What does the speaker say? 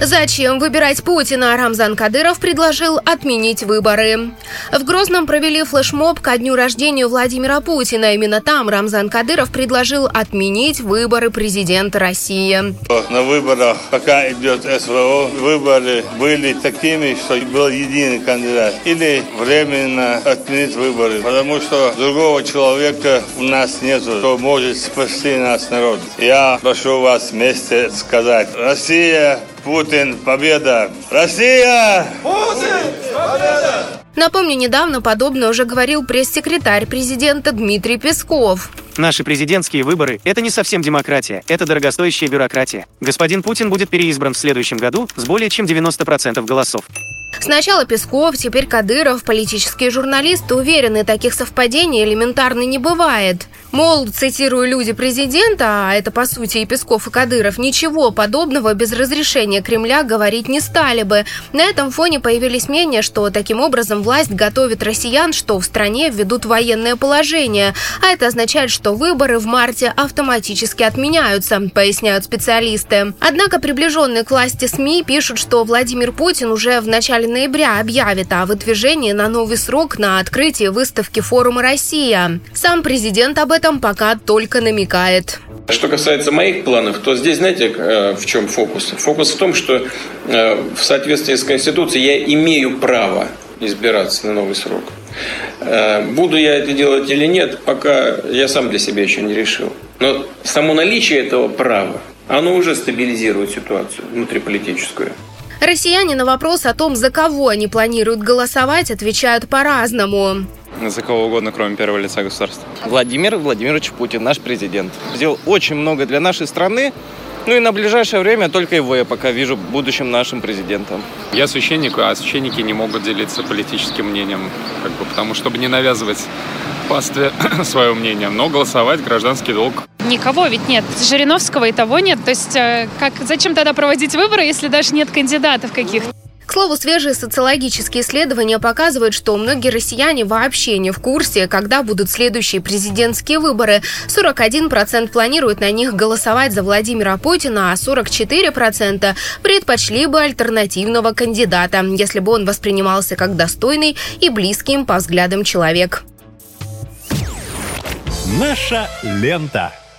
Зачем выбирать Путина? Рамзан Кадыров предложил отменить выборы. В Грозном провели флешмоб ко дню рождения Владимира Путина. Именно там Рамзан Кадыров предложил отменить выборы президента России. На выборах, пока идет СВО, выборы были такими, что был единый кандидат. Или временно отменить выборы, потому что другого человека у нас нету, кто может спасти нас, народ. Я прошу вас вместе сказать: Россия! Путин, победа! Россия! Путин, победа! Напомню, недавно подобное уже говорил пресс-секретарь президента Дмитрий Песков. Наши президентские выборы – это не совсем демократия, это дорогостоящая бюрократия. Господин Путин будет переизбран в следующем году с более чем 90% голосов. Сначала Песков, теперь Кадыров. Политические журналисты уверены, таких совпадений элементарно не бывает. Мол, цитирую, люди президента, а это по сути и Песков, и Кадыров, ничего подобного без разрешения Кремля говорить не стали бы. На этом фоне появились мнения, что таким образом власть готовит россиян, что в стране введут военное положение. А это означает, что выборы в марте автоматически отменяются, поясняют специалисты. Однако приближенные к власти СМИ пишут, что Владимир Путин уже в начале ноября объявит о выдвижении на новый срок на открытии выставки форума «Россия». Сам президент об этом пока только намекает. Что касается моих планов, то здесь, знаете, в чем фокус? Фокус в том, что в соответствии с Конституцией я имею право избираться на новый срок. Буду я это делать или нет, пока я сам для себя еще не решил. Но само наличие этого права, оно уже стабилизирует ситуацию внутриполитическую. Россияне на вопрос о том, за кого они планируют голосовать, отвечают по-разному. За кого угодно, кроме первого лица государства. Владимир Владимирович Путин, наш президент, сделал очень много для нашей страны. Ну и на ближайшее время только его я пока вижу будущим нашим президентом. Я священник, а священники не могут делиться политическим мнением, потому что, чтобы не навязывать пастве свое мнение, но голосовать гражданский долг. Никого ведь нет. Жириновского и того нет. То есть зачем тогда проводить выборы, если даже нет кандидатов каких-то? К слову, свежие социологические исследования показывают, что многие россияне вообще не в курсе, когда будут следующие президентские выборы. 41% планируют на них голосовать за Владимира Путина, а 44% предпочли бы альтернативного кандидата, если бы он воспринимался как достойный и близкий им по взглядам человек. Наша лента.